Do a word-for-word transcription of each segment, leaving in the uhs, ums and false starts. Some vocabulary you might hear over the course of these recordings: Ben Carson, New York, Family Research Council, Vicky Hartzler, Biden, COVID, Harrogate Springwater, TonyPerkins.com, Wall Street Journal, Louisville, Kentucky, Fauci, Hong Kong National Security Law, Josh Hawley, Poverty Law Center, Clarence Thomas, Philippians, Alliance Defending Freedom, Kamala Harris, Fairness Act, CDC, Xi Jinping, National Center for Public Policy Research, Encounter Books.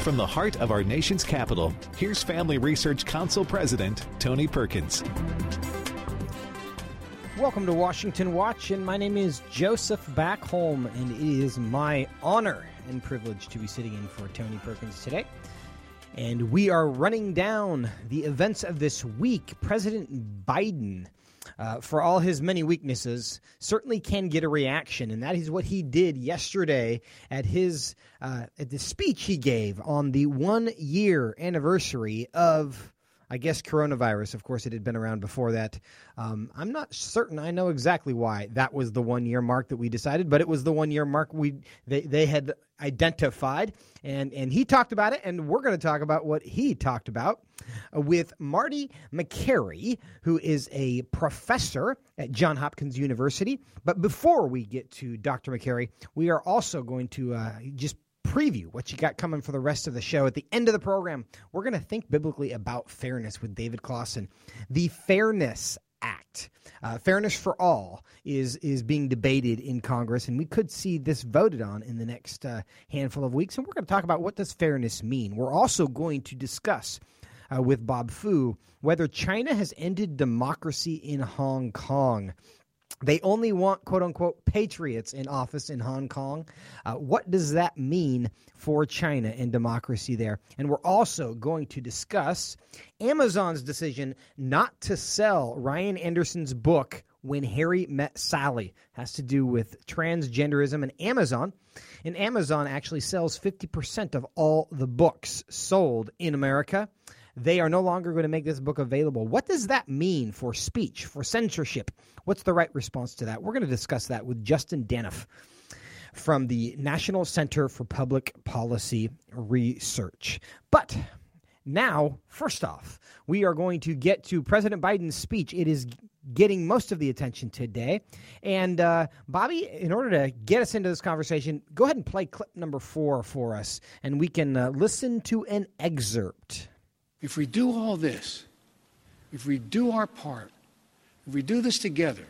From the heart of our nation's capital, here's Family Research Council President Tony Perkins. Welcome to Washington Watch, and my name is Joseph Backholm, and it is my honor and privilege to be sitting in for Tony Perkins today. And we are running down the events of this week. President Biden, uh, for all his many weaknesses, certainly can get a reaction, and that is what he did yesterday at his uh, at the speech he gave on the one-year anniversary of, I guess, coronavirus. Of course, it had been around before that. Um, I'm not certain I know exactly why that was the one-year mark that we decided, but it was the one-year mark we they, they had identified, and, and he talked about it, and we're going to talk about what he talked about with Marty Makary, who is a professor at Johns Hopkins University. But before we get to Doctor Makary, we are also going to uh, just preview what you got coming for the rest of the show. At the end of the program, we're going to think biblically about fairness with David Closson. The Fairness Act, uh, fairness for all, is is being debated in Congress, and we could see this voted on in the next uh, handful of weeks. And we're going to talk about what does fairness mean. We're also going to discuss uh, with Bob Fu whether China has ended democracy in Hong Kong. They only want, quote-unquote, patriots in office in Hong Kong. Uh, what does that mean for China and democracy there? And we're also going to discuss Amazon's decision not to sell Ryan Anderson's book, When Harry Met Sally. It has to do with transgenderism and Amazon. And Amazon actually sells fifty percent of all the books sold in America. They are no longer going to make this book available. What does that mean for speech, for censorship? What's the right response to that? We're going to discuss that with Justin Danhof from the National Center for Public Policy Research. But now, first off, we are going to get to President Biden's speech. It is getting most of the attention today. And uh, Bobby, in order to get us into this conversation, go ahead and play clip number four for us, and we can uh, listen to an excerpt. If we do all this, if we do our part, if we do this together,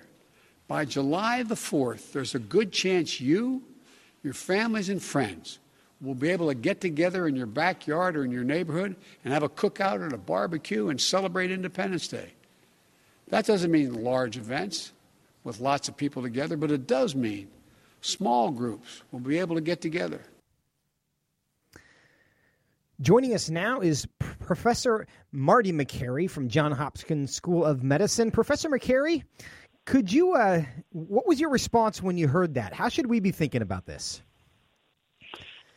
by July the fourth, there's a good chance you, your families and friends will be able to get together in your backyard or in your neighborhood and have a cookout or a barbecue and celebrate Independence Day. That doesn't mean large events with lots of people together, but it does mean small groups will be able to get together. Joining us now is Professor Marty Makary from Johns Hopkins School of Medicine. Professor Makary, could you? Uh, what was your response when you heard that? How should we be thinking about this?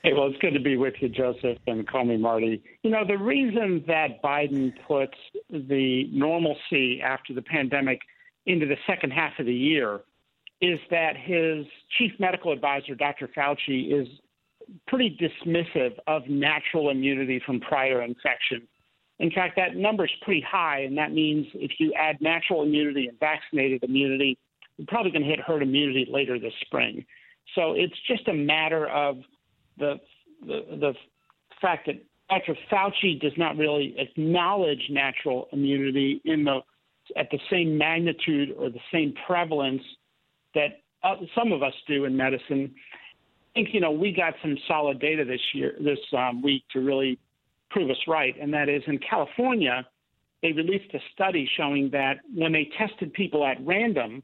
Hey, well, it's good to be with you, Joseph, and call me Marty. You know, the reason that Biden puts the normalcy after the pandemic into the second half of the year is that his chief medical advisor, Doctor Fauci, is pretty dismissive of natural immunity from prior infection. In fact, that number is pretty high, and that means if you add natural immunity and vaccinated immunity, you're probably going to hit herd immunity later this spring. So it's just a matter of the the, the fact that Doctor Fauci does not really acknowledge natural immunity in the at the same magnitude or the same prevalence that some of us do in medicine. I think, you know, we got some solid data this year, this um, week to really prove us right, and that is in California, they released a study showing that when they tested people at random,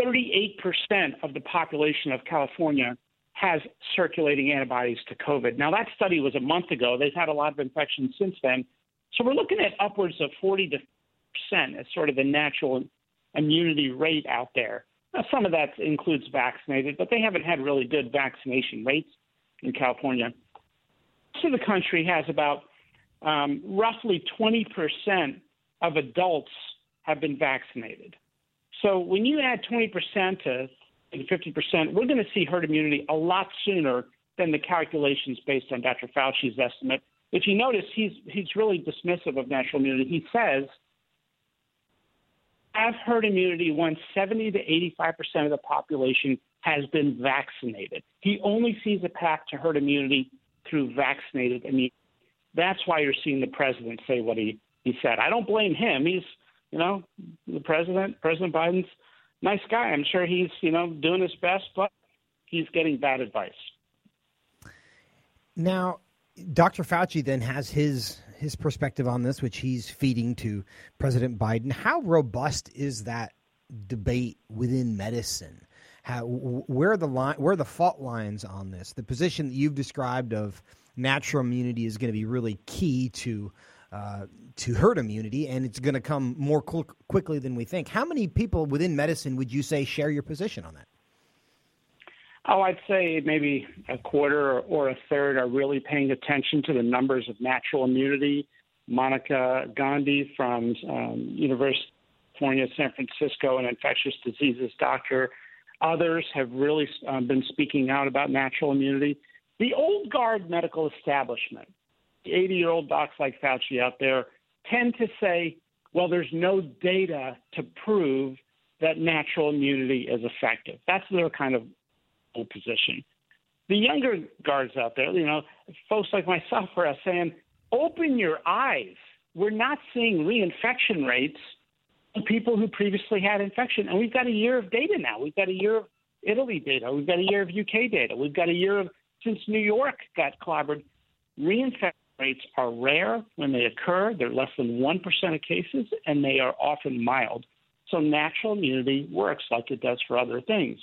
thirty-eight percent of the population of California has circulating antibodies to COVID. Now, that study was a month ago. They've had a lot of infections since then. So we're looking at upwards of forty percent as sort of the natural immunity rate out there. Now, some of that includes vaccinated, but they haven't had really good vaccination rates in California. So the country has about um, roughly twenty percent of adults have been vaccinated. So when you add twenty percent to fifty percent, we're going to see herd immunity a lot sooner than the calculations based on Doctor Fauci's estimate. If you notice, he's he's really dismissive of natural immunity. He says, have herd immunity once seventy to eighty-five percent of the population has been vaccinated. He only sees a path to herd immunity through vaccinated immunity. That's why you're seeing the president say what he, he said. I don't blame him. He's, you know, the president, President Biden's a nice guy. I'm sure he's, you know, doing his best, but he's getting bad advice. Now, Doctor Fauci then has his his perspective on this, which he's feeding to President Biden. How robust is that debate within medicine? How, where are the line, where are the fault lines on this? The position that you've described of natural immunity is going to be really key to uh, to herd immunity, and it's going to come more qu- quickly than we think. How many people within medicine would you say share your position on that? Oh, I'd say maybe a quarter or a third are really paying attention to the numbers of natural immunity. Monica Gandhi from um, University of California, San Francisco, an infectious diseases doctor. Others have really um, been speaking out about natural immunity. The old guard medical establishment, the eighty-year-old docs like Fauci out there, tend to say, well, there's no data to prove that natural immunity is effective. That's their kind of position. The younger guards out there, you know, folks like myself are saying, open your eyes. We're not seeing reinfection rates in people who previously had infection. And we've got a year of data now. We've got a year of Italy data. We've got a year of U K data. We've got a year of, since New York got clobbered, reinfection rates are rare when they occur. They're less than one percent of cases, and they are often mild. So natural immunity works like it does for other things.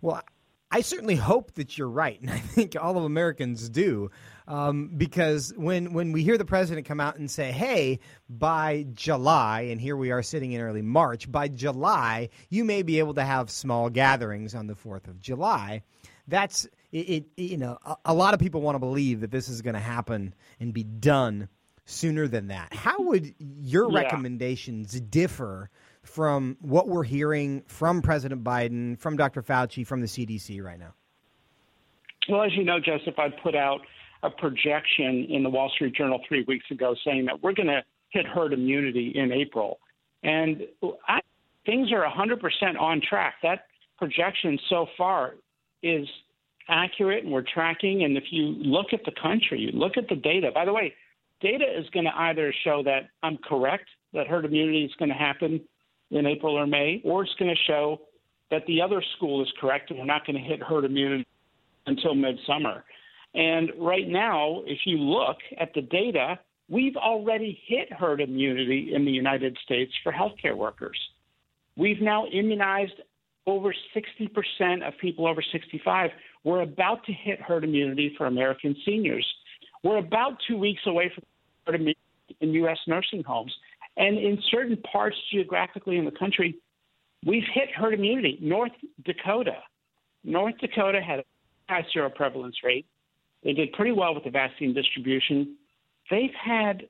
Well, I certainly hope that you're right, and I think all of Americans do, um, because when, when we hear the president come out and say, hey, by July, and here we are sitting in early March, by July, you may be able to have small gatherings on the fourth of July, that's, it, it, you know, a, a lot of people want to believe that this is going to happen and be done sooner than that. How would your yeah. recommendations differ from what we're hearing from President Biden, from Doctor Fauci, from the C D C right now? Well, as you know, Joseph, I put out a projection in the Wall Street Journal three weeks ago saying that we're going to hit herd immunity in April. And I, things are one hundred percent on track. That projection so far is accurate, and we're tracking. And if you look at the country, you look at the data. By the way, data is going to either show that I'm correct, that herd immunity is going to happen in April or May, or it's going to show that the other school is correct and we're not going to hit herd immunity until midsummer. And right now, if you look at the data, we've already hit herd immunity in the United States for healthcare workers. We've now immunized over sixty percent of people over sixty-five. We're about to hit herd immunity for American seniors. We're about two weeks away from herd immunity in U S nursing homes. And in certain parts geographically in the country, we've hit herd immunity. North Dakota. North Dakota had a high seroprevalence rate. They did pretty well with the vaccine distribution. They've had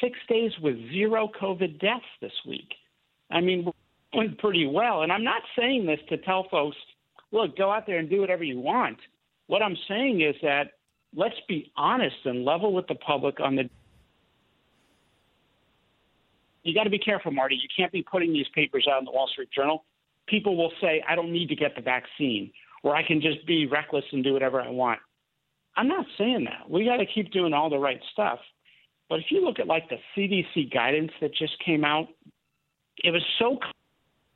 six days with zero COVID deaths this week. I mean, we're doing pretty well. And I'm not saying this to tell folks, look, go out there and do whatever you want. What I'm saying is that let's be honest and level with the public on the you got to be careful, Marty. You can't be putting these papers out in the Wall Street Journal. People will say, I don't need to get the vaccine, or I can just be reckless and do whatever I want. I'm not saying that. We got to keep doing all the right stuff. But if you look at, like, the C D C guidance that just came out, it was so,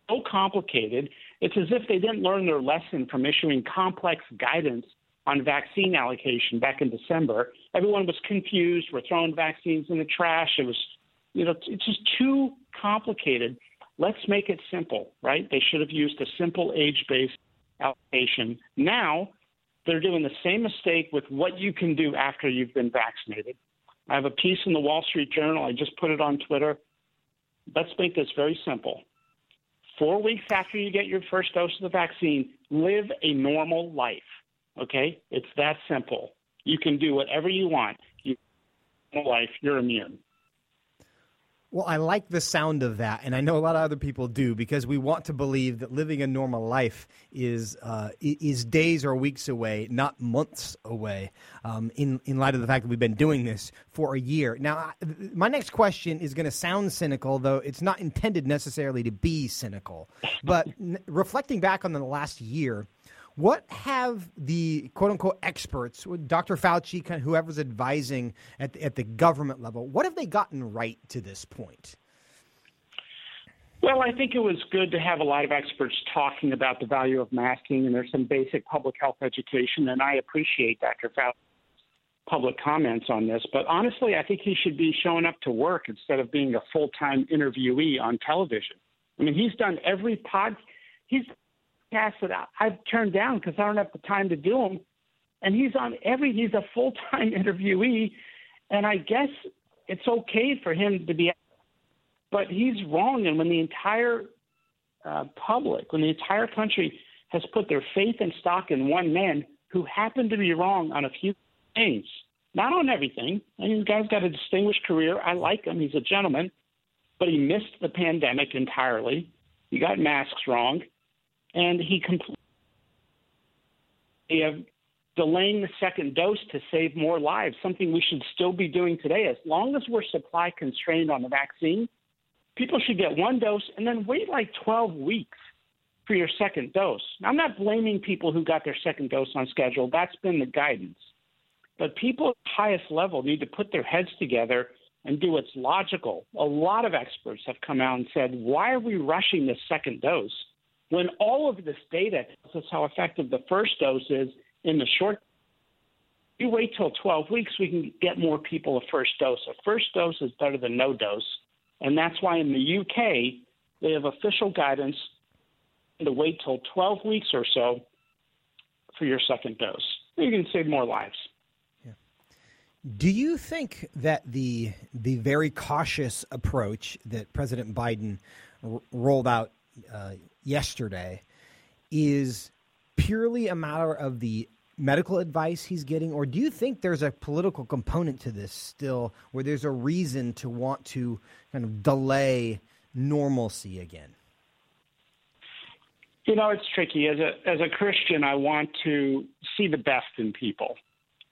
so complicated. It's as if they didn't learn their lesson from issuing complex guidance on vaccine allocation back in December. Everyone was confused. We're throwing vaccines in the trash. It was You know, it's just too complicated. Let's make it simple, right? They should have used a simple age-based allocation. Now they're doing the same mistake with what you can do after you've been vaccinated. I have a piece in the Wall Street Journal. I just put it on Twitter. Let's make this very simple. Four weeks after you get your first dose of the vaccine, live a normal life, okay? It's that simple. You can do whatever you want. You live a life, you're immune. Well, I like the sound of that, and I know a lot of other people do, because we want to believe that living a normal life is uh, is days or weeks away, not months away, um, in, in light of the fact that we've been doing this for a year. Now, my next question is going to sound cynical, though it's not intended necessarily to be cynical. But n- reflecting back on the last year, what have the quote-unquote experts, Doctor Fauci, kind of whoever's advising at the, at the government level, what have they gotten right to this point? Well, I think it was good to have a lot of experts talking about the value of masking, and there's some basic public health education, and I appreciate Doctor Fauci's public comments on this. But honestly, I think he should be showing up to work instead of being a full-time interviewee on television. I mean, he's done every pod, he's cast that I've turned down because I don't have the time to do them. And he's on every, he's a full-time interviewee. And I guess it's okay for him to be, but he's wrong. And when the entire uh, public, when the entire country has put their faith and stock in one man who happened to be wrong on a few things, not on everything. I mean, the guy's got a distinguished career. I like him. He's a gentleman, but he missed the pandemic entirely. He got masks wrong, and he completely uh, delaying the second dose to save more lives, something we should still be doing today. As long as we're supply constrained on the vaccine, people should get one dose and then wait like twelve weeks for your second dose. Now, I'm not blaming people who got their second dose on schedule. That's been the guidance. But people at the highest level need to put their heads together and do what's logical. A lot of experts have come out and said, why are we rushing this second dose when all of this data tells us how effective the first dose is in the short term? If you wait till twelve weeks, we can get more people a first dose. A first dose is better than no dose. And that's why in the U K, they have official guidance to wait till twelve weeks or so for your second dose. You can save more lives. Do you think that the the very cautious approach that President Biden r- rolled out uh, yesterday is purely a matter of the medical advice he's getting, or do you think there's a political component to this still, where there's a reason to want to kind of delay normalcy again? You know, it's tricky. As a as a Christian, I want to see the best in people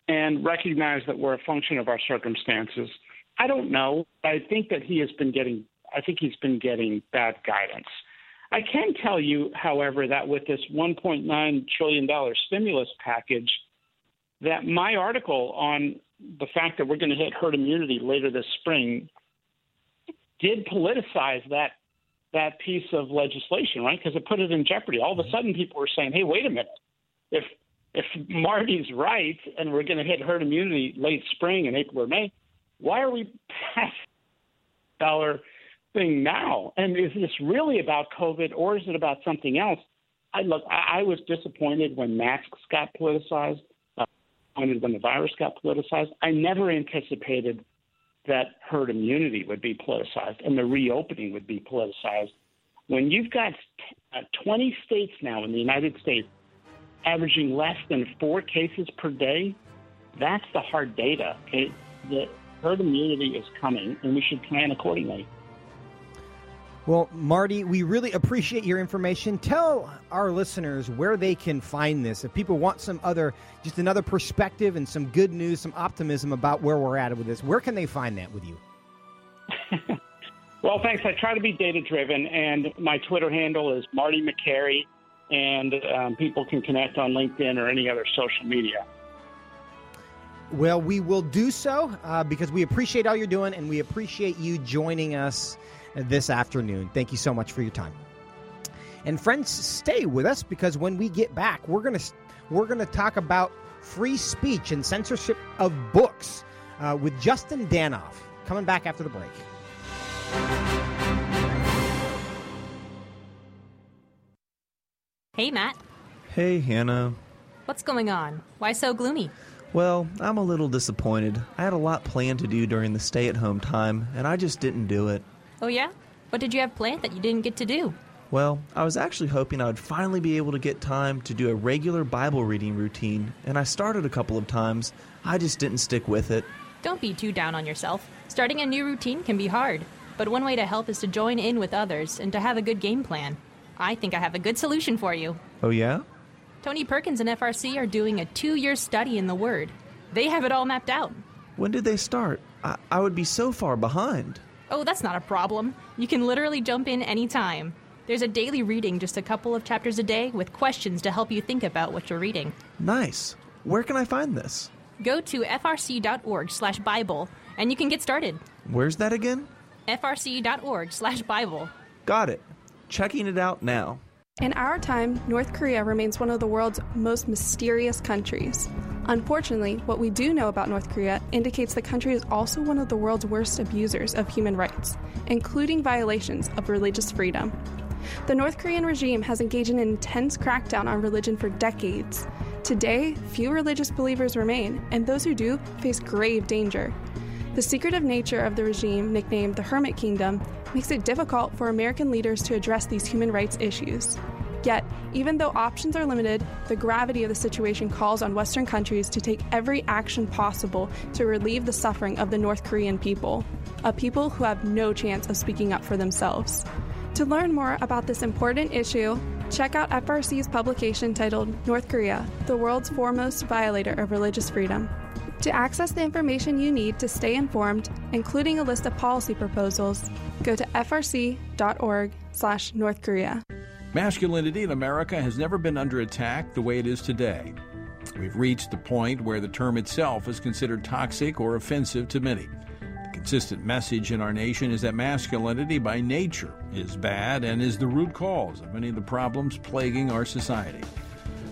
and recognize that we're a function of our circumstances. I don't know. I think that he has been getting I think he's been getting bad guidance. I can tell you, however, that with this one point nine trillion dollars stimulus package, that my article on the fact that we're going to hit herd immunity later this spring did politicize that that piece of legislation, right? Because it put it in jeopardy. All of a sudden, people were saying, hey, wait a minute. If If Marty's right and we're going to hit herd immunity late spring in April or May, why are we past dollar thing now? And is this really about COVID or is it about something else? I look, I, I was disappointed when masks got politicized, uh, disappointed when the virus got politicized. I never anticipated that herd immunity would be politicized and the reopening would be politicized. When you've got t- uh, twenty states now in the United States averaging less than four cases per day, that's the hard data. Okay? The herd immunity is coming, and we should plan accordingly. Well, Marty, we really appreciate your information. Tell our listeners where they can find this. If people want some other, just another perspective and some good news, some optimism about where we're at with this, where can they find that with you? Well, thanks. I try to be data-driven, and my Twitter handle is Marty Makary. And um, people can connect on LinkedIn or any other social media. Well, we will do so uh, because we appreciate all you're doing and we appreciate you joining us this afternoon. Thank you so much for your time. And friends, stay with us because when we get back, we're going to we're going to talk about free speech and censorship of books uh, with Justin Danhof, coming back after the break. Hey, Matt. Hey, Hannah. What's going on? Why so gloomy? Well, I'm a little disappointed. I had a lot planned to do during the stay-at-home time, and I just didn't do it. Oh, yeah? What did you have planned that you didn't get to do? Well, I was actually hoping I would finally be able to get time to do a regular Bible reading routine, and I started a couple of times. I just didn't stick with it. Don't be too down on yourself. Starting a new routine can be hard, but one way to help is to join in with others and to have a good game plan. I think I have a good solution for you. Oh, yeah? Tony Perkins and F R C are doing a two-year study in the Word. They have it all mapped out. When did they start? I, I would be so far behind. Oh, that's not a problem. You can literally jump in any time. There's a daily reading, just a couple of chapters a day, with questions to help you think about what you're reading. Nice. Where can I find this? Go to frc.org slash Bible, and you can get started. Where's that again? frc.org slash Bible. Got it. Checking it out now. In our time, North Korea remains one of the world's most mysterious countries. Unfortunately, what we do know about North Korea indicates the country is also one of the world's worst abusers of human rights, including violations of religious freedom. The North Korean regime has engaged in an intense crackdown on religion for decades. Today, few religious believers remain, and those who do face grave danger. The secretive nature of the regime, nicknamed the Hermit Kingdom, makes it difficult for American leaders to address these human rights issues. Yet, even though options are limited, the gravity of the situation calls on Western countries to take every action possible to relieve the suffering of the North Korean people, a people who have no chance of speaking up for themselves. To learn more about this important issue, check out F R C's publication titled North Korea, the World's Foremost Violator of Religious Freedom. To access the information you need to stay informed, including a list of policy proposals, go to F R C dot org slash North Korea. Masculinity in America has never been under attack the way it is today. We've reached the point where the term itself is considered toxic or offensive to many. The consistent message in our nation is that masculinity by nature is bad and is the root cause of many of the problems plaguing our society.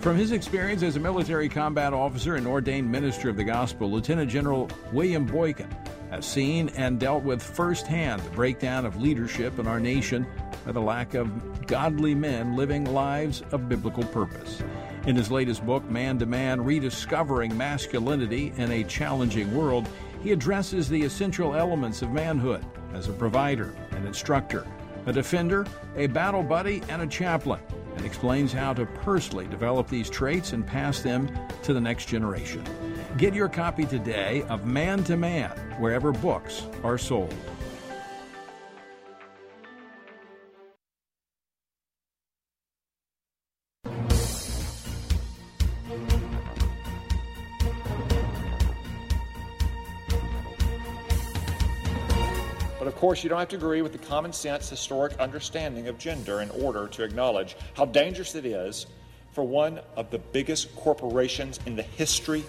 From his experience as a military combat officer and ordained minister of the gospel, Lieutenant General William Boykin has seen and dealt with firsthand the breakdown of leadership in our nation by the lack of godly men living lives of biblical purpose. In his latest book, Man to Man, Rediscovering Masculinity in a Challenging World, he addresses the essential elements of manhood as a provider, an instructor, a defender, a battle buddy, and a chaplain, and explains how to personally develop these traits and pass them to the next generation. Get your copy today of Man to Man, wherever books are sold. Of course, you don't have to agree with the common sense historic understanding of gender in order to acknowledge how dangerous it is for one of the biggest corporations in the history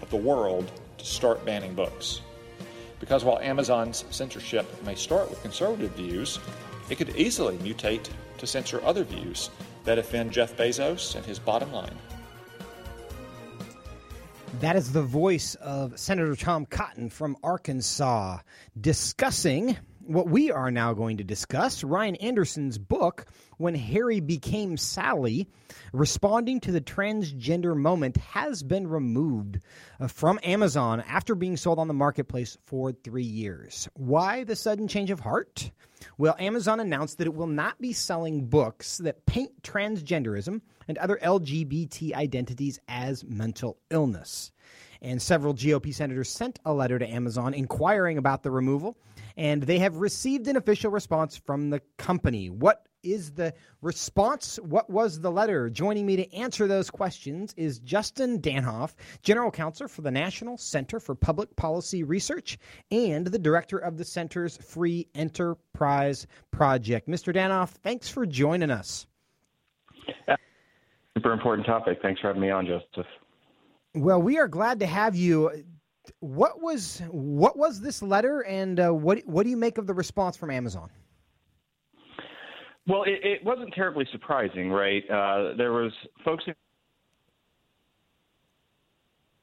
of the world to start banning books. Because while Amazon's censorship may start with conservative views, it could easily mutate to censor other views that offend Jeff Bezos and his bottom line. That is the voice of Senator Tom Cotton from Arkansas discussing what we are now going to discuss, Ryan Anderson's book, When Harry Became Sally, Responding to the Transgender Moment, has been removed from Amazon after being sold on the marketplace for three years. Why the sudden change of heart? Well, Amazon announced that it will not be selling books that paint transgenderism and other L G B T identities as mental illness. And several G O P senators sent a letter to Amazon inquiring about the removal, and they have received an official response from the company. What is the response? What was the letter? Joining me to answer those questions is Justin Danhof, General Counsel for the National Center for Public Policy Research and the Director of the Center's Free Enterprise Project. Mister Danhof, thanks for joining us. Super important topic. Thanks for having me on, Joseph. Well, we are glad to have you. What was what was this letter, and uh, what what do you make of the response from Amazon? Well, it, it wasn't terribly surprising, right? Uh, there was folks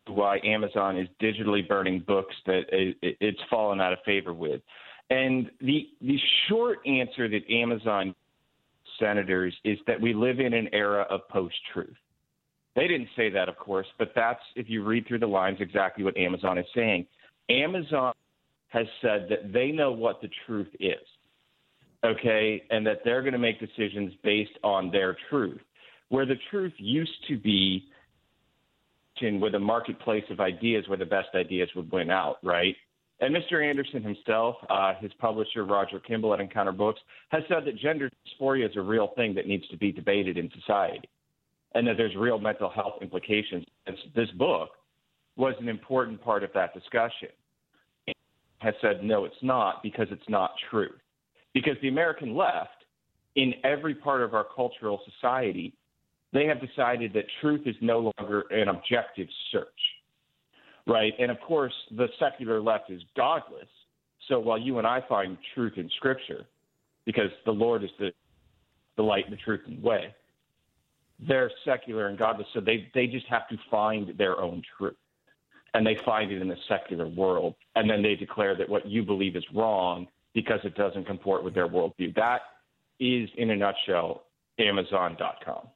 who why Amazon is digitally burning books that it, it, it's fallen out of favor with, and the the short answer that Amazon senators is that we live in an era of post-truth. They didn't say that, of course, but that's, if you read through the lines, exactly what Amazon is saying. Amazon has said that they know what the truth is, okay, and that they're going to make decisions based on their truth, where the truth used to be where the marketplace of ideas, where the best ideas would win out, right? And Mister Anderson himself, uh, his publisher, Roger Kimball at Encounter Books, has said that gender dysphoria is a real thing that needs to be debated in society, and that there's real mental health implications. This book was an important part of that discussion. It has said, no, it's not, because it's not true. Because the American left, in every part of our cultural society, they have decided that truth is no longer an objective search, right? And, of course, the secular left is godless. So while you and I find truth in Scripture, because the Lord is the, the light and the truth and the way, they're secular and godless, so they, they just have to find their own truth. And they find it in the secular world. And then they declare that what you believe is wrong because it doesn't comport with their worldview. That is, in a nutshell, Amazon dot com.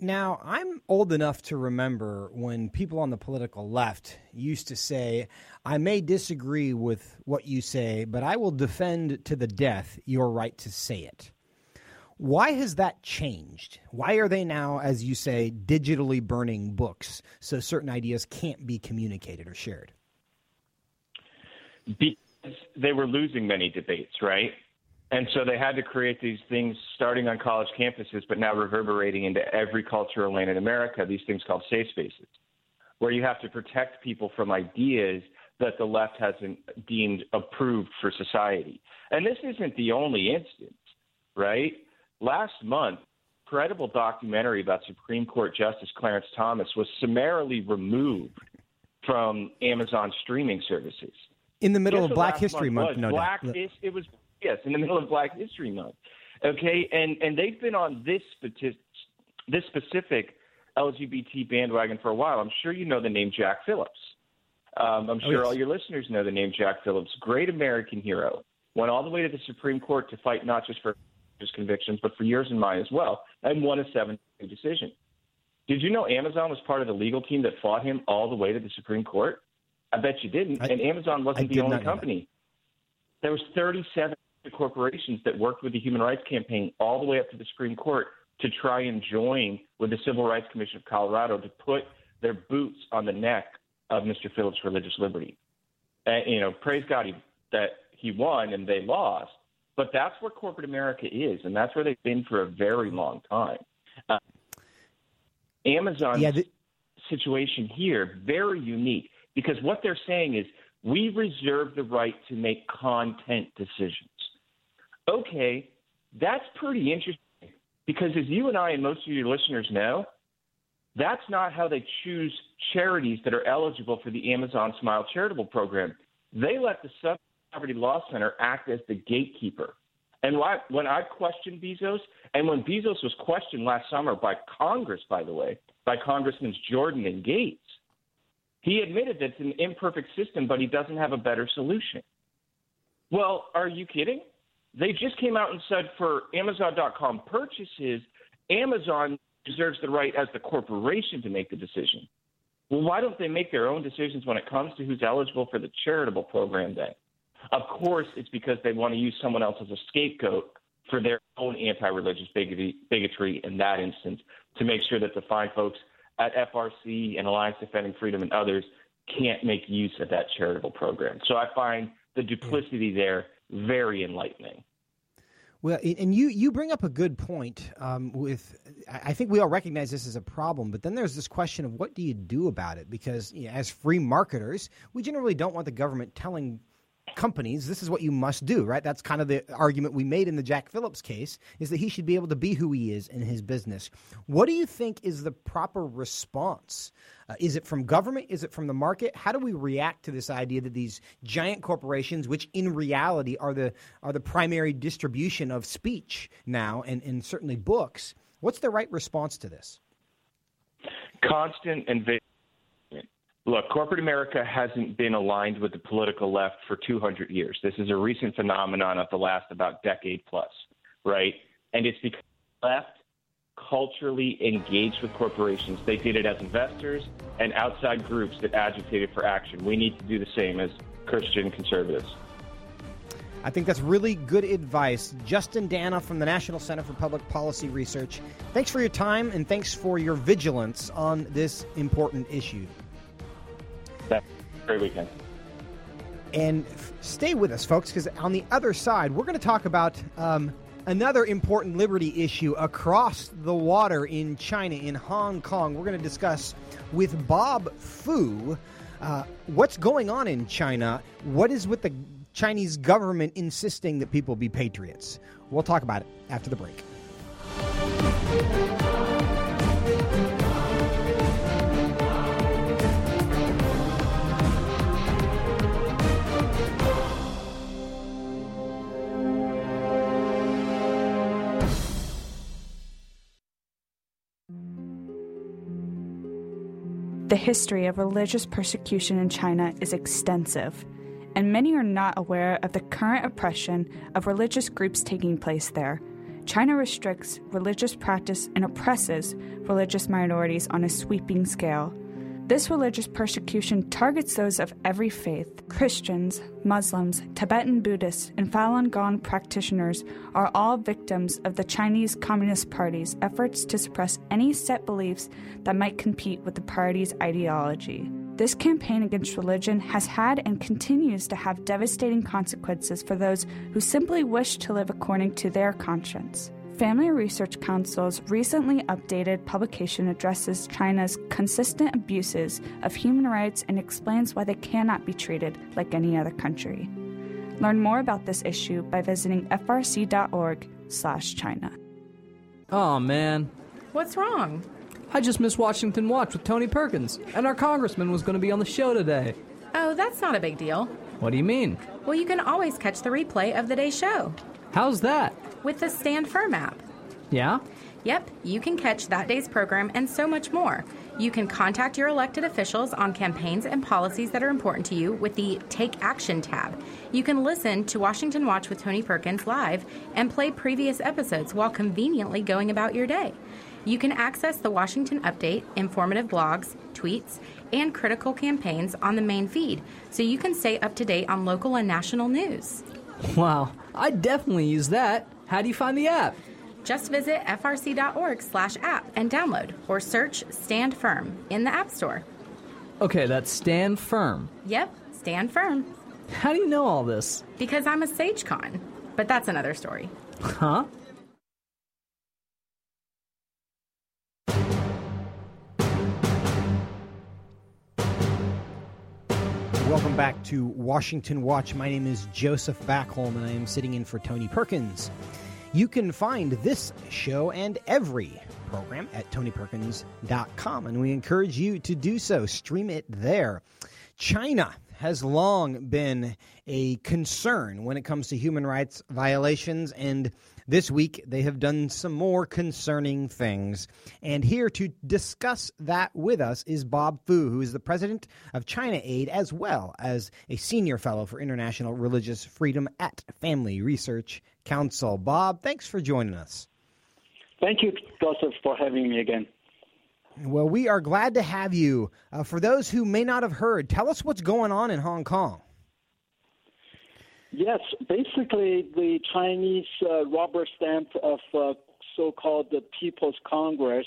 Now, I'm old enough to remember when people on the political left used to say, I may disagree with what you say, but I will defend to the death your right to say it. Why has that changed? Why are they now, as you say, digitally burning books so certain ideas can't be communicated or shared? Because they were losing many debates, right? And so they had to create these things starting on college campuses, but now reverberating into every cultural lane in America, these things called safe spaces, where you have to protect people from ideas that the left hasn't deemed approved for society. And this isn't the only instance, right? Last month, an incredible documentary about Supreme Court Justice Clarence Thomas was summarily removed from Amazon streaming services. In the middle Guess of Black History Month, month no Black doubt. Is, it was Yes, in the middle of Black History Month, okay? And and they've been on this, this specific L G B T bandwagon for a while. I'm sure you know the name Jack Phillips. Um, I'm sure oh, yes. all your listeners know the name Jack Phillips, great American hero, went all the way to the Supreme Court to fight not just for his convictions, but for yours and mine as well, and won a seven to two decision. Did you know Amazon was part of the legal team that fought him all the way to the Supreme Court? I bet you didn't, I, and Amazon wasn't I the only company. There was thirty-seven corporations that worked with the Human Rights Campaign all the way up to the Supreme Court to try and join with the Civil Rights Commission of Colorado to put their boots on the neck of Mister Phillips' religious liberty. And, you know, praise God he, that he won and they lost, but that's where corporate America is, and that's where they've been for a very long time. Uh, Amazon's yeah, th- situation here, very unique, because what they're saying is we reserve the right to make content decisions. Okay, that's pretty interesting because as you and I and most of your listeners know, that's not how they choose charities that are eligible for the Amazon Smile Charitable Program. They let the Southern Poverty Law Center act as the gatekeeper. And when I questioned Bezos, and when Bezos was questioned last summer by Congress, by the way, by Congressmen Jordan and Gates, he admitted that it's an imperfect system, but he doesn't have a better solution. Well, are you kidding? They just came out and said for Amazon dot com purchases, Amazon deserves the right as the corporation to make the decision. Well, why don't they make their own decisions when it comes to who's eligible for the charitable program then? Of course, it's because they want to use someone else as a scapegoat for their own anti-religious bigotry, bigotry in that instance to make sure that the fine folks at F R C and Alliance Defending Freedom and others can't make use of that charitable program. So I find the duplicity there very enlightening. Well, and you, you bring up a good point um, with, I think we all recognize this as a problem, but then there's this question of what do you do about it? Because you know, as free marketers, we generally don't want the government telling companies, this is what you must do, right? That's kind of the argument we made in the Jack Phillips case, is that he should be able to be who he is in his business. What do you think is the proper response? Uh, is it from government? Is it from the market? How do we react to this idea that these giant corporations, which in reality are the are the primary distribution of speech now and, and certainly books, what's the right response to this? Constant and Look, corporate America hasn't been aligned with the political left for two hundred years. This is a recent phenomenon of the last about decade plus, right? And it's because the left culturally engaged with corporations. They did it as investors and outside groups that agitated for action. We need to do the same as Christian conservatives. I think that's really good advice. Justin Danhof from the National Center for Public Policy Research, thanks for your time and thanks for your vigilance on this important issue. Great weekend. And f- stay with us, folks, because on the other side, we're going to talk about um, another important liberty issue across the water in China, in Hong Kong. We're going to discuss with Bob Fu uh, what's going on in China, what is with the Chinese government insisting that people be patriots. We'll talk about it after the break. The history of religious persecution in China is extensive, and many are not aware of the current oppression of religious groups taking place there. China restricts religious practice and oppresses religious minorities on a sweeping scale. This religious persecution targets those of every faith. Christians, Muslims, Tibetan Buddhists, and Falun Gong practitioners are all victims of the Chinese Communist Party's efforts to suppress any set beliefs that might compete with the party's ideology. This campaign against religion has had and continues to have devastating consequences for those who simply wish to live according to their conscience. Family Research Council's recently updated publication addresses China's consistent abuses of human rights and explains why they cannot be treated like any other country. Learn more about this issue by visiting f r c dot org slash China. Oh, man. What's wrong? I just missed Washington Watch with Tony Perkins, and our congressman was going to be on the show today. Oh, that's not a big deal. What do you mean? Well, you can always catch the replay of the day's show. How's that? With the Stand Firm app. Yeah? Yep, you can catch that day's program and so much more. You can contact your elected officials on campaigns and policies that are important to you with the Take Action tab. You can listen to Washington Watch with Tony Perkins live and play previous episodes while conveniently going about your day. You can access the Washington Update, informative blogs, tweets, and critical campaigns on the main feed, so you can stay up to date on local and national news. Wow, I definitely use that. How do you find the app? Just visit f r c dot org slash app and download, or search Stand Firm in the App Store. Okay, that's Stand Firm. Yep, Stand Firm. How do you know all this? Because I'm a SageCon, but that's another story. Huh? Welcome back to Washington Watch. My name is Joseph Backholm, and I am sitting in for Tony Perkins. You can find this show and every program at Tony Perkins dot com, and we encourage you to do so. Stream it there. China has long been a concern when it comes to human rights violations, and this week they have done some more concerning things. And here to discuss that with us is Bob Fu, who is the president of China Aid as well as a senior fellow for international religious freedom at Family Research Council. Bob, thanks for joining us. Thank you, Joseph, for having me again. Well, we are glad to have you. Uh, for those who may not have heard, tell us what's going on in Hong Kong. Yes, basically the Chinese uh, rubber stamp of uh, so-called the People's Congress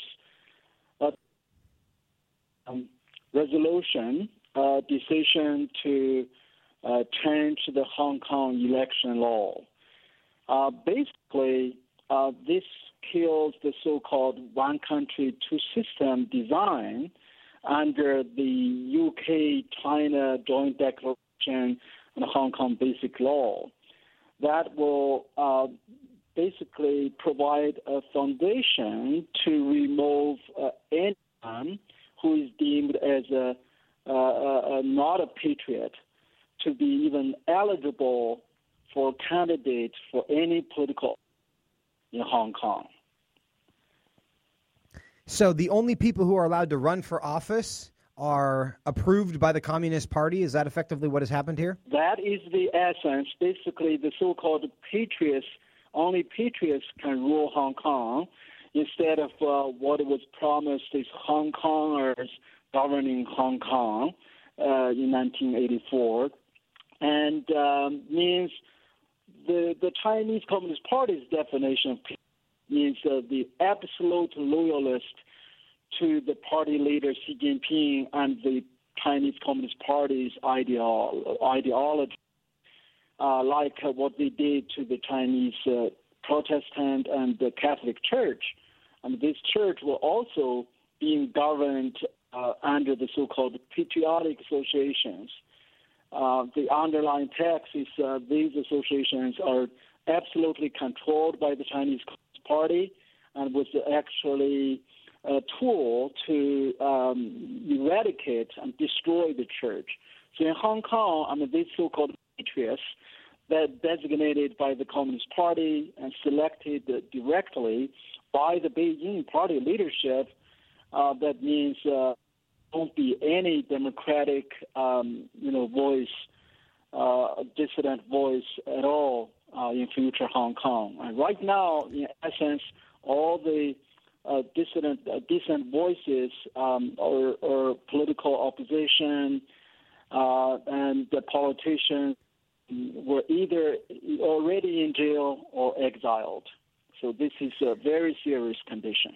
uh, um, resolution uh, decision to uh, change the Hong Kong election law. Uh, basically, uh, this kills the so-called one country, two system design under the U K-China Joint Declaration and Hong Kong Basic Law that will uh, basically provide a foundation to remove uh, anyone who is deemed as a, uh, a, a not a patriot to be even eligible for candidate for any political in Hong Kong. So the only people who are allowed to run for office are approved by the Communist Party? Is that effectively what has happened here? That is the essence. Basically, the so-called patriots, only patriots can rule Hong Kong instead of uh, what was promised is Hong Kongers governing Hong Kong uh, in nineteen eighty-four. And um, means the, the Chinese Communist Party's definition of patriots means uh, the absolute loyalist to the party leader Xi Jinping and the Chinese Communist Party's ideolo- ideology, uh, like uh, what they did to the Chinese uh, Protestant and the Catholic Church. And this church were also being governed uh, under the so-called patriotic associations. Uh, the underlying text is uh, these associations are absolutely controlled by the Chinese Communist Party and was actually a tool to um, eradicate and destroy the church. So in Hong Kong, I mean, these so-called patriots that designated by the Communist Party and selected directly by the Beijing party leadership, uh, that means uh, won't be any democratic, um, you know, voice, uh, dissident voice at all uh, in future Hong Kong. And right now, in essence, all the uh, dissident, uh, dissident voices um, or, or political opposition uh, and the politicians were either already in jail or exiled. So this is a very serious condition.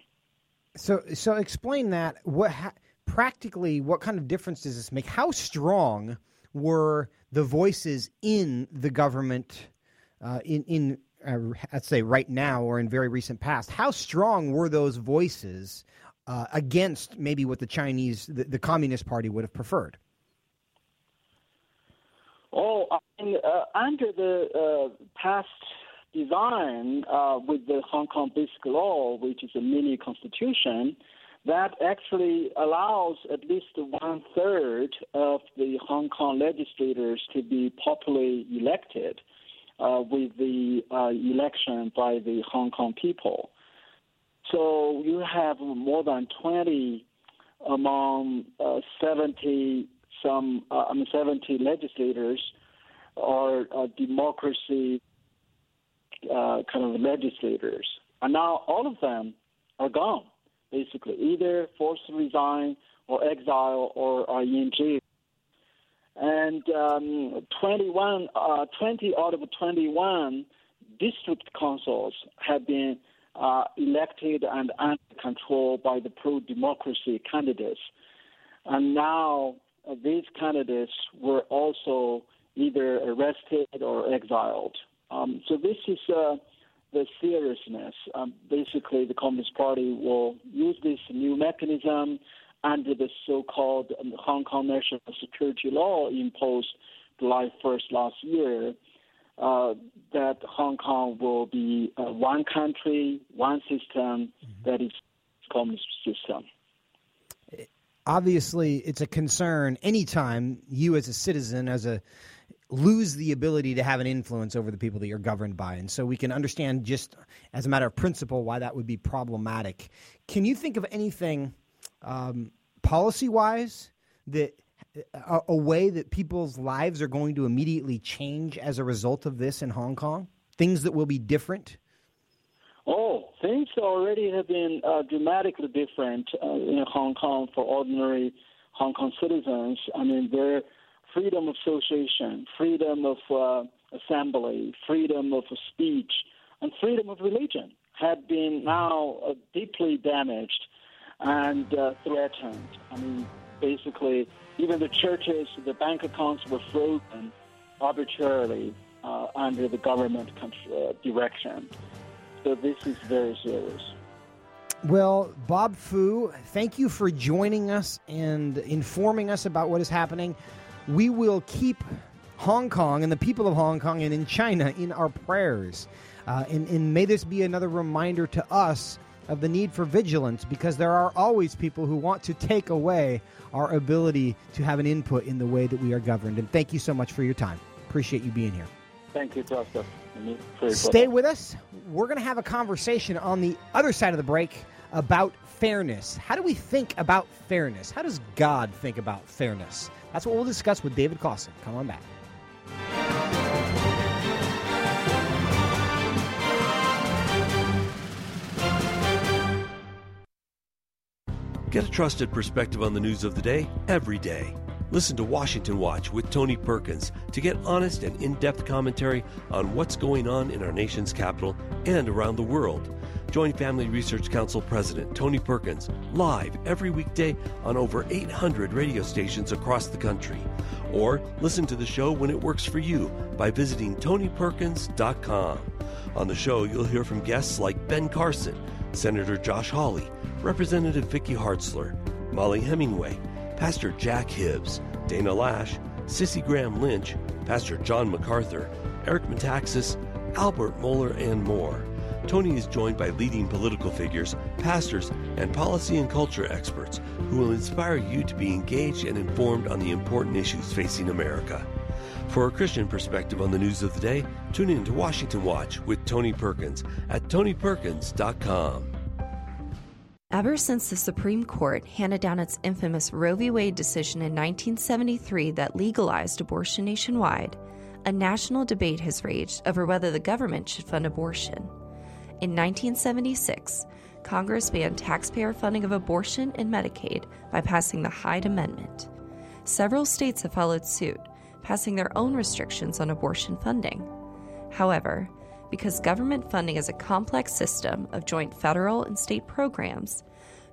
So, so explain that. What ha- practically, what kind of difference does this make? How strong were the voices in the government uh, in, in uh, let's say, right now or in very recent past? How strong were those voices uh, against maybe what the Chinese, the, the Communist Party would have preferred? Oh, I mean, uh, under the uh, past design uh, with the Hong Kong Basic Law, which is a mini constitution, that actually allows at least one third of the Hong Kong legislators to be popularly elected uh, with the uh, election by the Hong Kong people. So you have more than twenty among uh, seventy some uh, I mean seventy legislators are uh, democracy. Uh, kind of legislators, and now all of them are gone, basically, either forced to resign or exile or are in jail. And um, twenty-one, uh, twenty out of twenty-one district councils have been uh, elected and under control by the pro-democracy candidates. And now uh, these candidates were also either arrested or exiled. Um, so this is uh, the seriousness. Um, basically, the Communist Party will use this new mechanism under the so-called Hong Kong National Security Law imposed July first last year, uh, that Hong Kong will be uh, one country, one system, mm-hmm. that is communist system. Obviously, it's a concern anytime you as a citizen, as a lose the ability to have an influence over the people that you're governed by. And so we can understand just as a matter of principle why that would be problematic. Can you think of anything um, policy-wise, that a, a way that people's lives are going to immediately change as a result of this in Hong Kong? Things that will be different? Oh, things already have been uh, dramatically different uh, in Hong Kong for ordinary Hong Kong citizens. I mean, they're freedom of association, freedom of uh, assembly, freedom of speech, and freedom of religion have been now uh, deeply damaged and uh, threatened. I mean, basically, even the churches, the bank accounts were frozen arbitrarily uh, under the government control, uh, direction. So this is very serious. Well, Bob Fu, thank you for joining us and informing us about what is happening. We will keep Hong Kong and the people of Hong Kong and in China in our prayers. Uh, and, and may this be another reminder to us of the need for vigilance, because there are always people who want to take away our ability to have an input in the way that we are governed. And thank you so much for your time. Appreciate you being here. Thank you, Justin. Stay with us. We're going to have a conversation on the other side of the break about fairness. How do we think about fairness? How does God think about fairness? That's what we'll discuss with David Closson. Come on back. Get a trusted perspective on the news of the day every day. Listen to Washington Watch with Tony Perkins to get honest and in-depth commentary on what's going on in our nation's capital and around the world. Join Family Research Council President Tony Perkins live every weekday on over eight hundred radio stations across the country. Or listen to the show when it works for you by visiting Tony Perkins dot com. On the show, you'll hear from guests like Ben Carson, Senator Josh Hawley, Representative Vicky Hartzler, Molly Hemingway, Pastor Jack Hibbs, Dana Lash, Sissy Graham Lynch, Pastor John MacArthur, Eric Metaxas, Albert Mohler, and more. Tony is joined by leading political figures, pastors, and policy and culture experts who will inspire you to be engaged and informed on the important issues facing America. For a Christian perspective on the news of the day, tune in to Washington Watch with Tony Perkins at Tony Perkins dot com. Ever since the Supreme Court handed down its infamous Roe v. Wade decision in nineteen seventy-three that legalized abortion nationwide, a national debate has raged over whether the government should fund abortion. In nineteen seventy-six, Congress banned taxpayer funding of abortion and Medicaid by passing the Hyde Amendment. Several states have followed suit, passing their own restrictions on abortion funding. However, because government funding is a complex system of joint federal and state programs,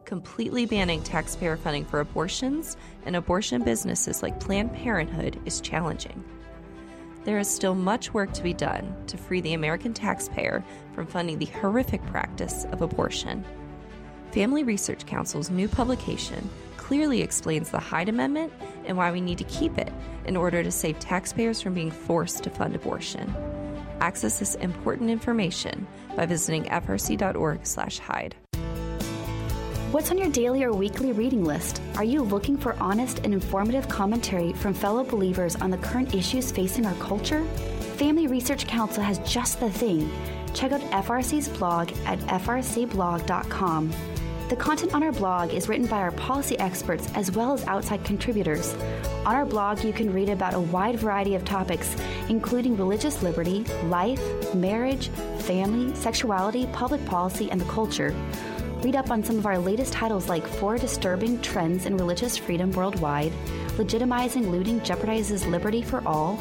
completely banning taxpayer funding for abortions and abortion businesses like Planned Parenthood is challenging. There is still much work to be done to free the American taxpayer from funding the horrific practice of abortion. Family Research Council's new publication clearly explains the Hyde Amendment and why we need to keep it in order to save taxpayers from being forced to fund abortion. Access this important information by visiting F R C dot org slash Hyde. What's on your daily or weekly reading list? Are you looking for honest and informative commentary from fellow believers on the current issues facing our culture? Family Research Council has just the thing. Check out F R C's blog at F R C blog dot com. The content on our blog is written by our policy experts as well as outside contributors. On our blog, you can read about a wide variety of topics, including religious liberty, life, marriage, family, sexuality, public policy, and the culture. Read up on some of our latest titles like Four Disturbing Trends in Religious Freedom Worldwide, Legitimizing Looting Jeopardizes Liberty for All,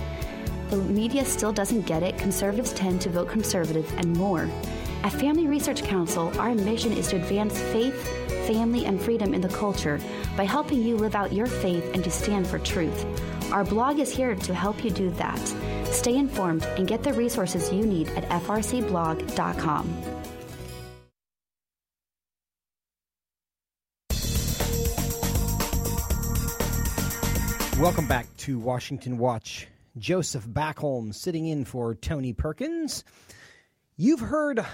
The Media Still Doesn't Get It, Conservatives Tend to Vote Conservative, and more. At Family Research Council, our mission is to advance faith, family, and freedom in the culture by helping you live out your faith and to stand for truth. Our blog is here to help you do that. Stay informed and get the resources you need at F R C blog dot com. Welcome back to Washington Watch. Joseph Backholm sitting in for Tony Perkins. You've heard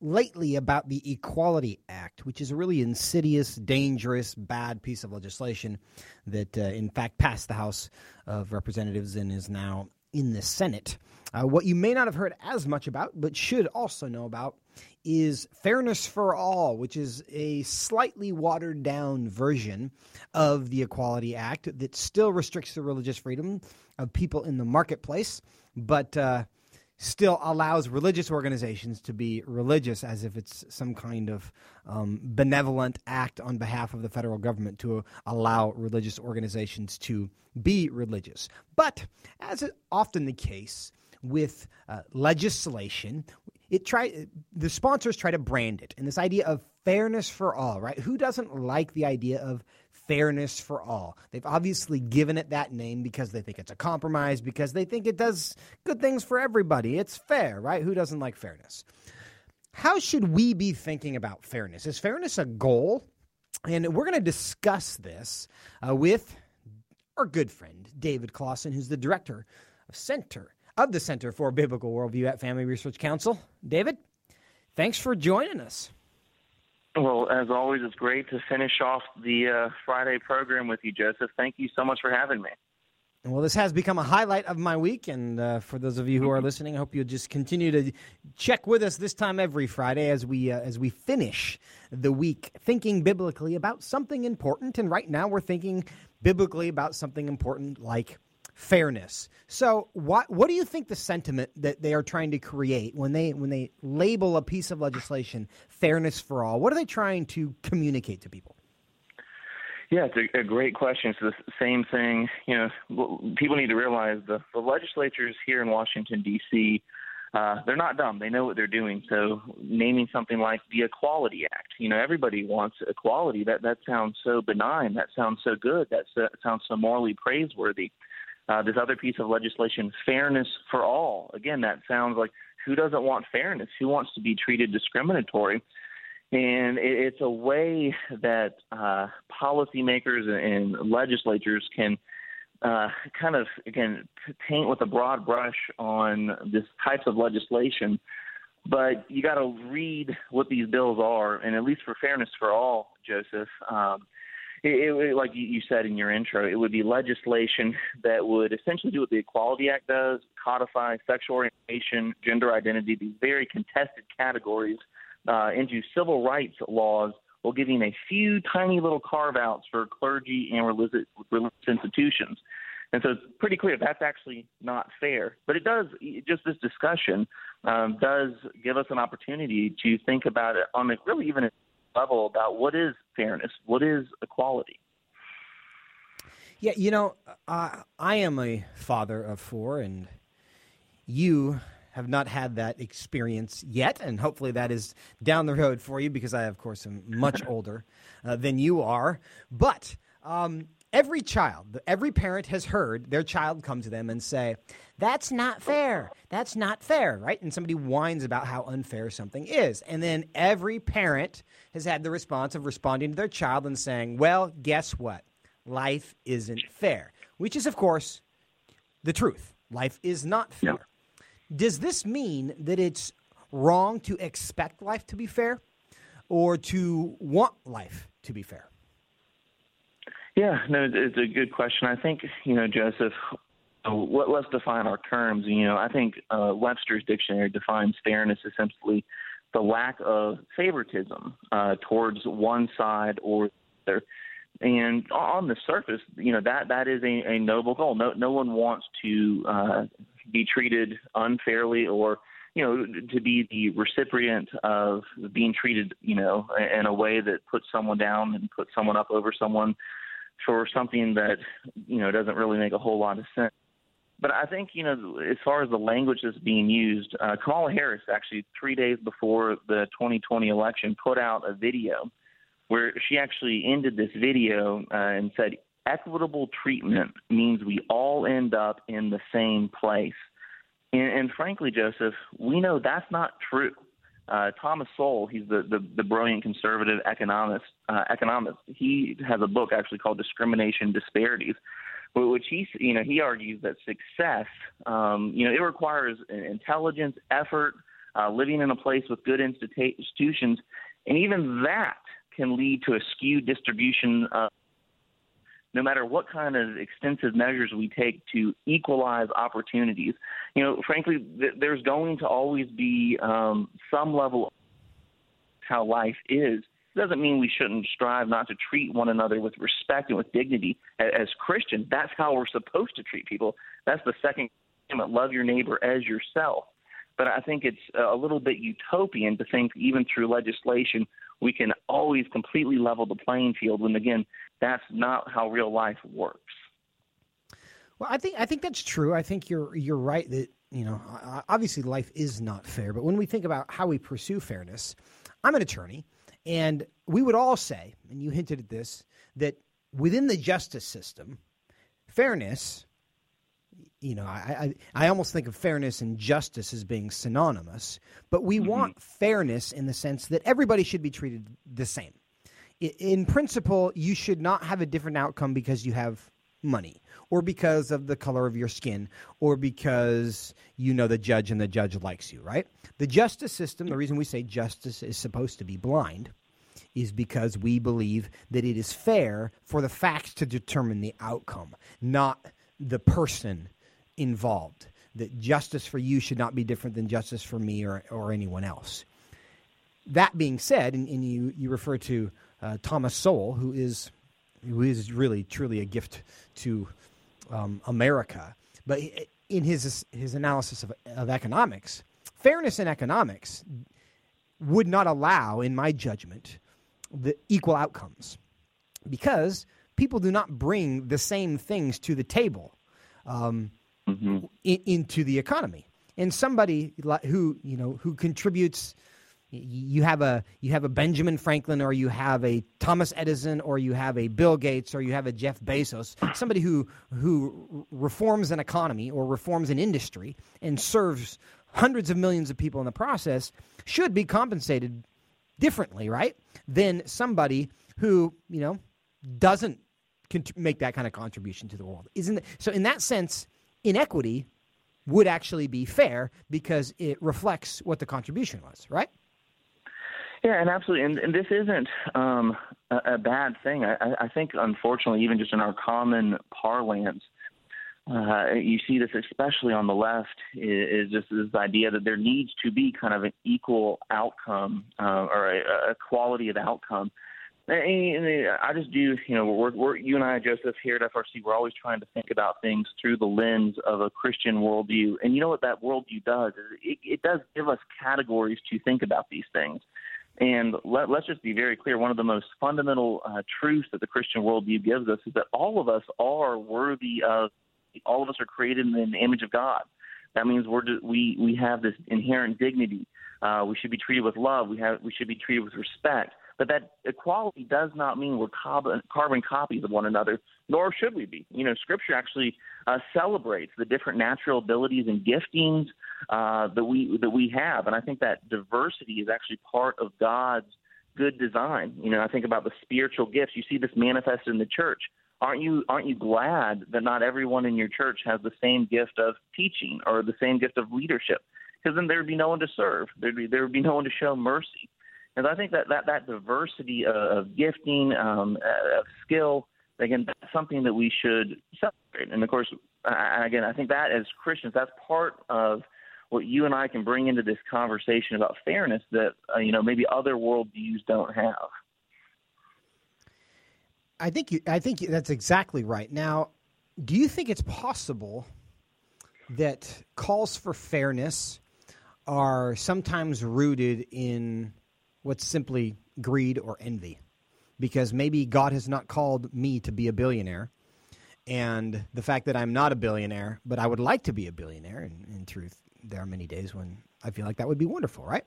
lately about the Equality Act, which is a really insidious, dangerous, bad piece of legislation that, uh, in fact, passed the House of Representatives and is now in the Senate. Uh, what you may not have heard as much about, but should also know about, is Fairness for All, which is a slightly watered-down version of the Equality Act that still restricts the religious freedom of people in the marketplace, but uh, still allows religious organizations to be religious as if it's some kind of um, benevolent act on behalf of the federal government to allow religious organizations to be religious. But as is often the case with uh, legislation, It try the sponsors try to brand it, and this idea of fairness for all, right? Who doesn't like the idea of fairness for all? They've obviously given it that name because they think it's a compromise, because they think it does good things for everybody. It's fair, right? Who doesn't like fairness? How should we be thinking about fairness? Is fairness a goal? And we're going to discuss this uh, with our good friend, David Closson, who's the director of Center of the Center for Biblical Worldview at Family Research Council. David, thanks for joining us. Well, as always, it's great to finish off the uh, Friday program with you, Joseph. Thank you so much for having me. Well, this has become a highlight of my week, and uh, for those of you who are listening, I hope you'll just continue to check with us this time every Friday as we uh, as we finish the week thinking biblically about something important, and right now we're thinking biblically about something important like fairness. So what what do you think the sentiment that they are trying to create when they when they label a piece of legislation fairness for all? What are they trying to communicate to people? Yeah, it's a, a great question. It's the same thing. You know, people need to realize the, the legislatures here in Washington, D C, uh, they're not dumb. They know what they're doing. So naming something like the Equality Act, you know, everybody wants equality. That, that sounds so benign. That sounds so good. That sounds so morally praiseworthy. Uh, this other piece of legislation, fairness for all. Again, that sounds like who doesn't want fairness? Who wants to be treated discriminatory? And it, it's a way that uh, policymakers and, and legislatures can uh, kind of, again, paint with a broad brush on this types of legislation. But you got to read what these bills are, and at least for fairness for all, Joseph, um, It, it, like you said in your intro, it would be legislation that would essentially do what the Equality Act does, codify sexual orientation, gender identity, these very contested categories uh, into civil rights laws while giving a few tiny little carve-outs for clergy and religious, religious institutions. And so it's pretty clear that's actually not fair. But it does, just this discussion um, does give us an opportunity to think about it on a really even level about what is fairness, what is equality. Yeah, you know, uh, I am a father of four, and you have not had that experience yet, and hopefully that is down the road for you because I, of course, am much older uh, than you are. But um, every child, every parent has heard their child come to them and say, that's not fair, that's not fair, right? And somebody whines about how unfair something is. And then every parent has had the response of responding to their child and saying, well, guess what? Life isn't fair, which is, of course, the truth. Life is not fair. Yep. Does this mean that it's wrong to expect life to be fair or to want life to be fair? Yeah, no, it's a good question. I think, you know, Joseph, what, let's define our terms. You know, I think uh, Webster's dictionary defines fairness essentially the lack of favoritism uh, towards one side or the other. And on the surface, you know, that, that is a, a noble goal. No no one wants to uh, be treated unfairly or, you know, to be the recipient of being treated, you know, in a way that puts someone down and puts someone up over someone for something that, you know, doesn't really make a whole lot of sense. But I think, you know, as far as the language that's being used, uh, Kamala Harris actually three days before the twenty twenty election put out a video where she actually ended this video uh, and said, equitable treatment means we all end up in the same place. And, and frankly, Joseph, we know that's not true. Uh, Thomas Sowell, he's the, the, the brilliant conservative economist, uh, economist. He has a book actually called Discrimination Disparities, which he, you know, he argues that success, um, you know, it requires intelligence, effort, uh, living in a place with good institu- institutions, and even that can lead to a skewed distribution of, no matter what kind of extensive measures we take to equalize opportunities. You know, frankly, th- there's going to always be um, some level of how life is. It doesn't mean we shouldn't strive not to treat one another with respect and with dignity. As Christians, that's how we're supposed to treat people. That's the second commandment, love your neighbor as yourself. But I think it's a little bit utopian to think even through legislation we can always completely level the playing field when, again, that's not how real life works. Well, I think I think that's true. I think you're you're right that, you know, obviously life is not fair. But when we think about how we pursue fairness, I'm an attorney, and we would all say, and you hinted at this, that within the justice system, fairness, you know, I, I I almost think of fairness and justice as being synonymous, but we mm-hmm. want fairness in the sense that everybody should be treated the same. In principle, you should not have a different outcome because you have money or because of the color of your skin or because you know the judge and the judge likes you, right? The justice system, the reason we say justice is supposed to be blind is because we believe that it is fair for the facts to determine the outcome, not the person involved, that justice for you should not be different than justice for me or, or anyone else. That being said, and, and you, you refer to uh, Thomas Sowell, who is who is really, truly a gift to um, America, but in his his analysis of, of economics, fairness in economics would not allow, in my judgment, the equal outcomes because people do not bring the same things to the table um, mm-hmm. in, into the economy. And somebody who, you know, who contributes – You have a you have a Benjamin Franklin or you have a Thomas Edison or you have a Bill Gates or you have a Jeff Bezos, somebody who who reforms an economy or reforms an industry and serves hundreds of millions of people in the process should be compensated differently, right, than somebody who, you know, doesn't cont- make that kind of contribution to the world. Isn't it? So in that sense, inequity would actually be fair because it reflects what the contribution was, right? Yeah, and absolutely. And, and this isn't um, a, a bad thing. I, I think, unfortunately, even just in our common parlance, uh, you see this especially on the left, is just this idea that there needs to be kind of an equal outcome uh, or a, a quality of outcome. And, and I just do, you know, we're, we're, you and I, Joseph, here at F R C, we're always trying to think about things through the lens of a Christian worldview. And you know what that worldview does? It, it does give us categories to think about these things. And let, let's just be very clear. One of the most fundamental uh, truths that the Christian worldview gives us is that all of us are worthy of, all of us are created in the image of God. That means we're, we we have this inherent dignity. Uh, we should be treated with love. We have we should be treated with respect. But that equality does not mean we're carbon, carbon copies of one another, nor should we be. You know, Scripture actually uh, celebrates the different natural abilities and giftings uh, that we that we have, and I think that diversity is actually part of God's good design. You know, I think about the spiritual gifts. You see this manifested in the church. Aren't you aren't you glad that not everyone in your church has the same gift of teaching or the same gift of leadership? Because then there would be no one to serve. There'd be, there would be no one to show mercy. And I think that, that, that diversity of gifting, um, of skill, again, that's something that we should celebrate. And, of course, and again, I think that as Christians, that's part of what you and I can bring into this conversation about fairness that, uh, you know, maybe other worldviews don't have. I think you, I think you, that's exactly right. Now, do you think it's possible that calls for fairness are sometimes rooted in what's simply greed or envy? Because maybe God has not called me to be a billionaire, and the fact that I'm not a billionaire, but I would like to be a billionaire, and in truth, there are many days when I feel like that would be wonderful, right?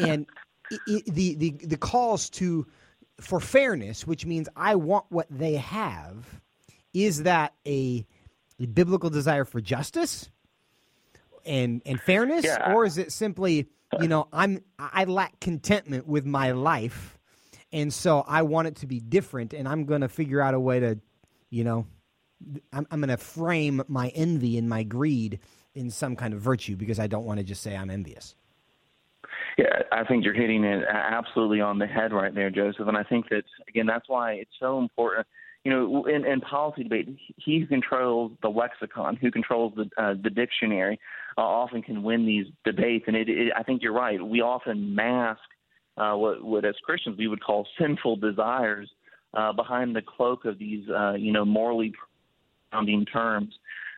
And it, it, the, the, the calls to for fairness, which means I want what they have, is that a biblical desire for justice and, and fairness? Yeah. Or is it simply, you know, I'm I lack contentment with my life, and so I want it to be different, and I'm going to figure out a way to, you know, I'm, I'm going to frame my envy and my greed in some kind of virtue because I don't want to just say I'm envious. Yeah, I think you're hitting it absolutely on the head right there, Joseph. And I think that, again, that's why it's so important. You know, in, in policy debate, he who controls the lexicon, who controls the uh, the dictionary, uh, often can win these debates. And it, it, I think you're right. We often mask uh, what, what as Christians we would call sinful desires uh, behind the cloak of these, uh, you know, morally sounding terms.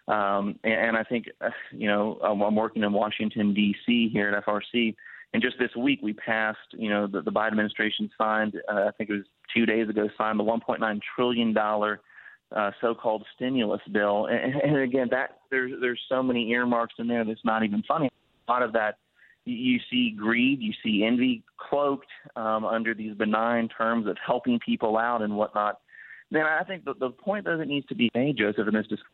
Um, and, and I think, uh, you know, I'm working in Washington, D C here at F R C. And just this week, we passed, you know, the, the Biden administration signed, uh, I think it was two days ago, signed the one point nine trillion dollars uh, so-called stimulus bill. And, and again, that there's there's so many earmarks in there that's not even funny. A lot of that, you see greed, you see envy cloaked um, under these benign terms of helping people out and whatnot. Then I think the, the point that needs to be made, Joseph, in this discussion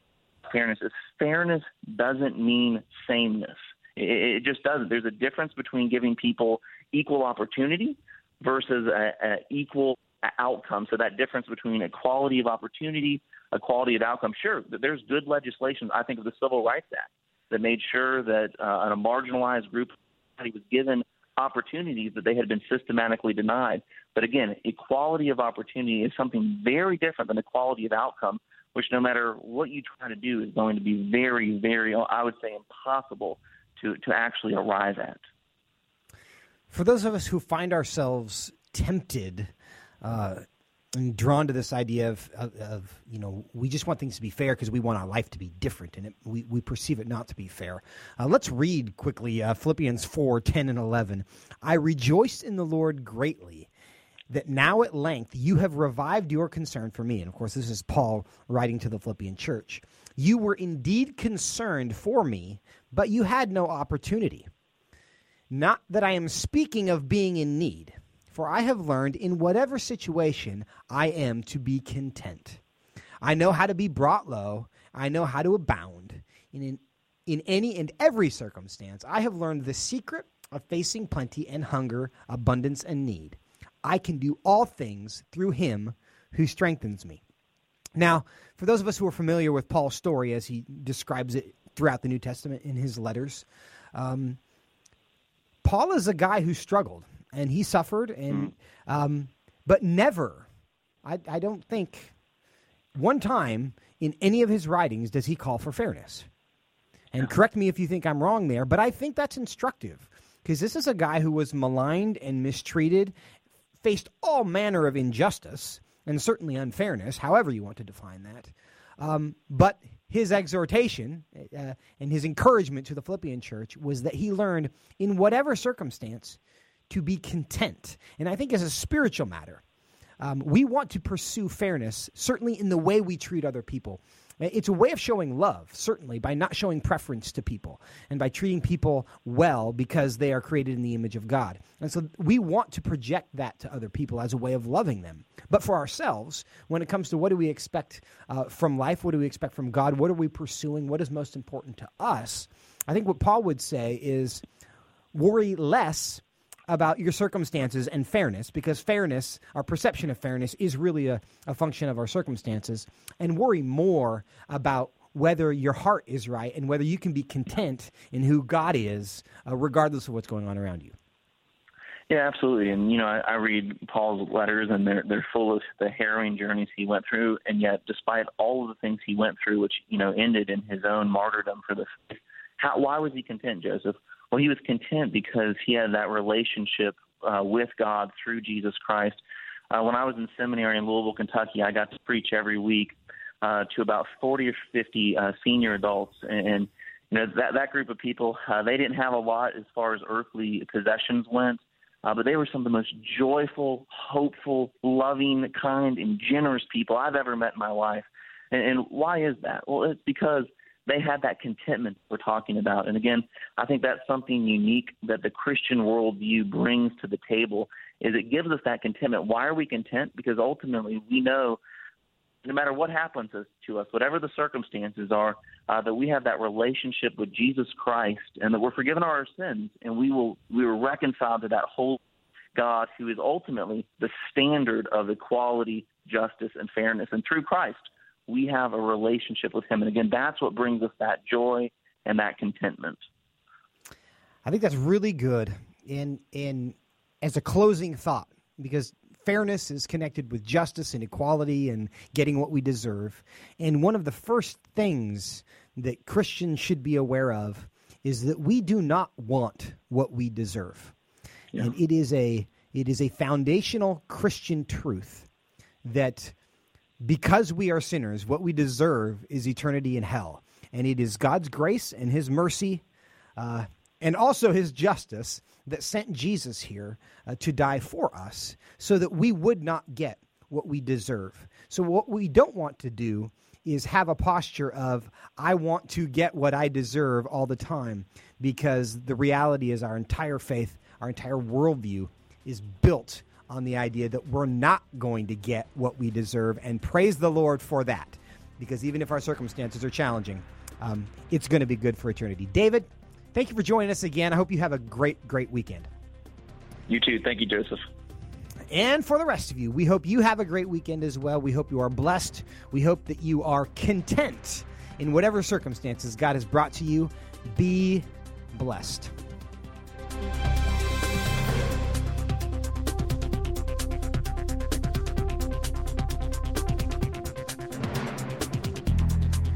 of fairness is fairness doesn't mean sameness. It just doesn't. There's a difference between giving people equal opportunity versus an equal outcome. So that difference between equality of opportunity, equality of outcome. Sure, there's good legislation. I think of the Civil Rights Act that made sure that uh, a marginalized group was given opportunities that they had been systematically denied. But again, equality of opportunity is something very different than equality of outcome, which no matter what you try to do is going to be very, very, I would say, impossible To, to actually arrive at. For those of us who find ourselves tempted uh, and drawn to this idea of, of, of, you know, we just want things to be fair because we want our life to be different, and it, we, we perceive it not to be fair. Uh, let's read quickly uh, Philippians four, ten, and eleven. I rejoiced in the Lord greatly that now at length you have revived your concern for me. And, of course, this is Paul writing to the Philippian church. You were indeed concerned for me, but you had no opportunity. Not that I am speaking of being in need, for I have learned in whatever situation I am to be content. I know how to be brought low. I know how to abound. And in, in any and every circumstance, I have learned the secret of facing plenty and hunger, abundance and need. I can do all things through him who strengthens me. Now, for those of us who are familiar with Paul's story as he describes it throughout the New Testament in his letters, um, Paul is a guy who struggled and he suffered, and um, but never, I, I don't think, one time in any of his writings does he call for fairness. And correct me if you think I'm wrong there, but I think that's instructive because this is a guy who was maligned and mistreated faced all manner of injustice and certainly unfairness, however you want to define that. Um, but his exhortation uh, and his encouragement to the Philippian church was that he learned in whatever circumstance to be content. And I think as a spiritual matter, um, we want to pursue fairness, certainly in the way we treat other people. It's a way of showing love, certainly, by not showing preference to people and by treating people well because they are created in the image of God. And so we want to project that to other people as a way of loving them. But for ourselves, when it comes to what do we expect uh, from life, what do we expect from God, what are we pursuing, what is most important to us, I think what Paul would say is worry less about your circumstances and fairness, because fairness, our perception of fairness, is really a, a function of our circumstances, and worry more about whether your heart is right and whether you can be content in who God is, uh, regardless of what's going on around you. Yeah, absolutely. And, you know, I, I read Paul's letters, and they're, they're full of the harrowing journeys he went through, and yet despite all of the things he went through, which, you know, ended in his own martyrdom for the faith, how, why was he content, Joseph? Well, he was content because he had that relationship uh, with God through Jesus Christ. Uh, when I was in seminary in Louisville, Kentucky, I got to preach every week uh, to about forty or fifty uh, senior adults. And, and you know, that, that group of people, uh, they didn't have a lot as far as earthly possessions went, uh, but they were some of the most joyful, hopeful, loving, kind, and generous people I've ever met in my life. And, and why is that? Well, it's because they had that contentment we're talking about. And again, I think that's something unique that the Christian worldview brings to the table, is it gives us that contentment. Why are we content? Because ultimately we know no matter what happens to us, whatever the circumstances are, uh, that we have that relationship with Jesus Christ and that we're forgiven our sins, and we will we were reconciled to that whole God who is ultimately the standard of equality, justice, and fairness. And through Christ, we have a relationship with him. And again, that's what brings us that joy and that contentment. I think that's really good in, in as a closing thought, because fairness is connected with justice and equality and getting what we deserve. And one of the first things that Christians should be aware of is that we do not want what we deserve. Yeah. And it is a it is a foundational Christian truth that because we are sinners, what we deserve is eternity in hell. And it is God's grace and his mercy uh, and also his justice that sent Jesus here uh, to die for us so that we would not get what we deserve. So what we don't want to do is have a posture of, I want to get what I deserve all the time, because the reality is our entire faith, our entire worldview is built on the idea that we're not going to get what we deserve, and praise the Lord for that, because even if our circumstances are challenging, um, it's going to be good for eternity. David, thank you for joining us again. I hope you have a great, great weekend. You too. Thank you, Joseph. And for the rest of you, we hope you have a great weekend as well. We hope you are blessed. We hope that you are content in whatever circumstances God has brought to you. Be blessed.